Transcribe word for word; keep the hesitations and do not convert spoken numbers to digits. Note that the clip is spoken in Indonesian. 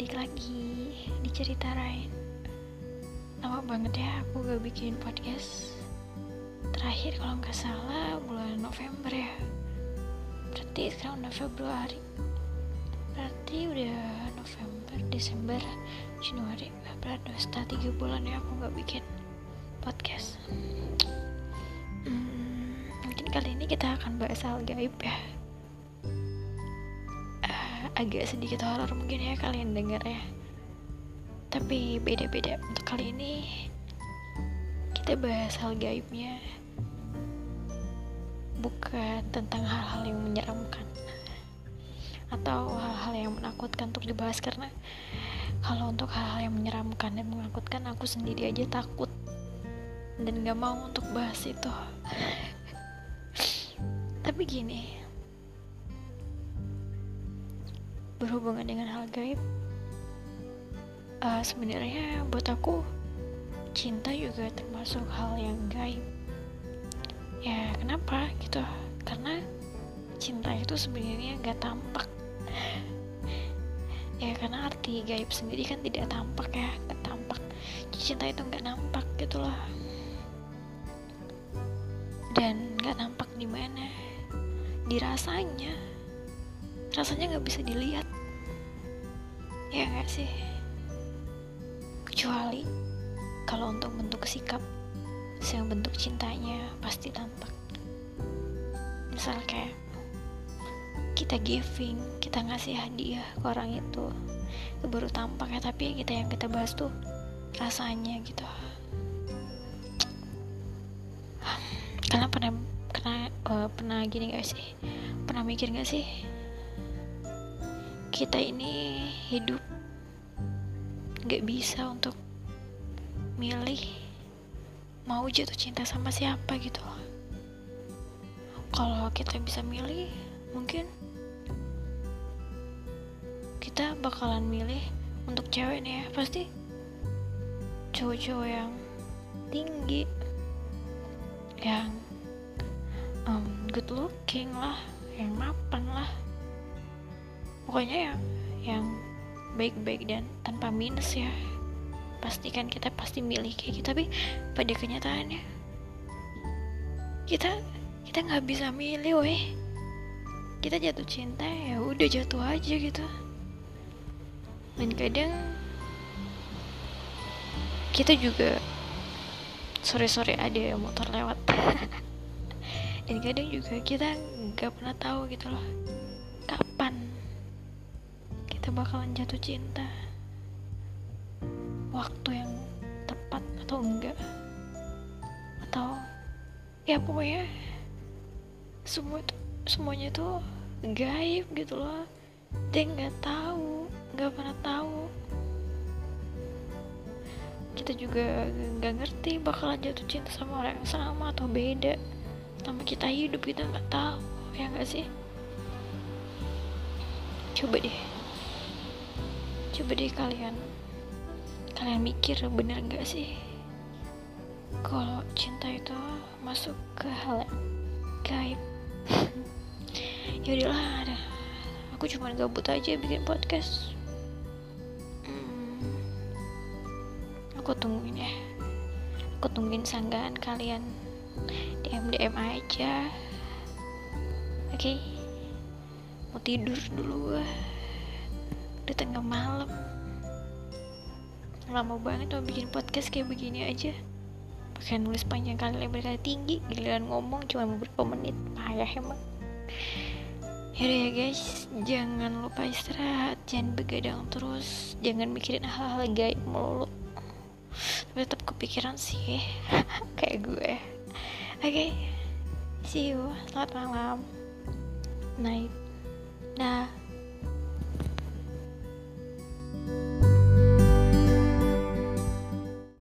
balik lagi di cerita Rain. Lama banget ya aku gak bikin podcast. Terakhir kalau gak salah bulan November ya. Berarti sekarang udah Februari. Berarti udah November, Desember, Januari. Berarti setelah tiga bulan ya aku gak bikin podcast. hmm, Mungkin kali ini kita akan bahas hal gaib ya, agak sedikit horor mungkin ya kalian dengar ya, tapi beda-beda. Untuk kali ini kita bahas hal gaibnya bukan tentang hal-hal yang menyeramkan atau hal-hal yang menakutkan untuk dibahas, karena kalau untuk hal-hal yang menyeramkan dan menakutkan aku sendiri aja takut dan gak mau untuk bahas itu. Tapi gini, berhubungan dengan hal gaib, uh, sebenarnya buat aku cinta juga termasuk hal yang gaib ya. Kenapa gitu? Karena cinta itu sebenarnya gak tampak ya, karena arti gaib sendiri kan tidak tampak ya, gak tampak. Cinta itu gak nampak gitu loh. Dan gak nampak di mana? Dirasanya, rasanya gak bisa dilihat ya gak sih, kecuali kalau untuk bentuk sikap yang bentuk cintanya pasti tampak. Misal kayak kita giving, kita ngasih hadiah ke orang itu, itu baru tampak ya. Tapi kita yang kita bahas tuh rasanya gitu. Kalian pernah pernah, uh, pernah gini gak sih, pernah mikir gak sih, kita ini hidup gak bisa untuk milih mau jatuh cinta sama siapa gitu loh. Kalau kita bisa milih, mungkin kita bakalan milih untuk cewek nih ya, pasti cowok-cowok yang tinggi, yang um, good looking lah, yang mapan lah, pokoknya yang yang baik-baik dan tanpa minus ya. Pasti kan kita pasti milih kayak gitu, tapi pada kenyataannya kita kita nggak bisa milih weh. Kita jatuh cinta ya udah jatuh aja gitu. Dan kadang kita juga sore-sore ada motor lewat dan kadang juga kita nggak pernah tahu gitu loh kapan kita bakalan jatuh cinta, waktu yang tepat atau enggak, atau ya pokoknya semua itu, semuanya itu gaib gitu loh. Dia nggak tahu, nggak pernah tahu. Kita juga nggak ngerti bakalan jatuh cinta sama orang yang sama atau beda sama kita. Hidup kita nggak tahu ya nggak sih. Coba deh. Coba deh kalian Kalian mikir, bener gak sih kalau cinta itu masuk ke hal gaib? Yaudahlah, ada. Aku cuma gabut aja bikin podcast. hmm. Aku tungguin ya. Aku tungguin sanggahan kalian. D M D M aja. Oke okay. Mau tidur dulu di tengah malam. Lama banget mau bikin podcast kayak begini aja, pakai nulis panjang kali lebar kali tinggi, giliran ngomong cuma beberapa menit, payah emang. Yaudah ya guys, jangan lupa istirahat, jangan begadang terus, jangan mikirin hal-hal gaib melulu, tapi tetap kepikiran sih kayak gue. Oke okay. See you, selamat malam, night, dah.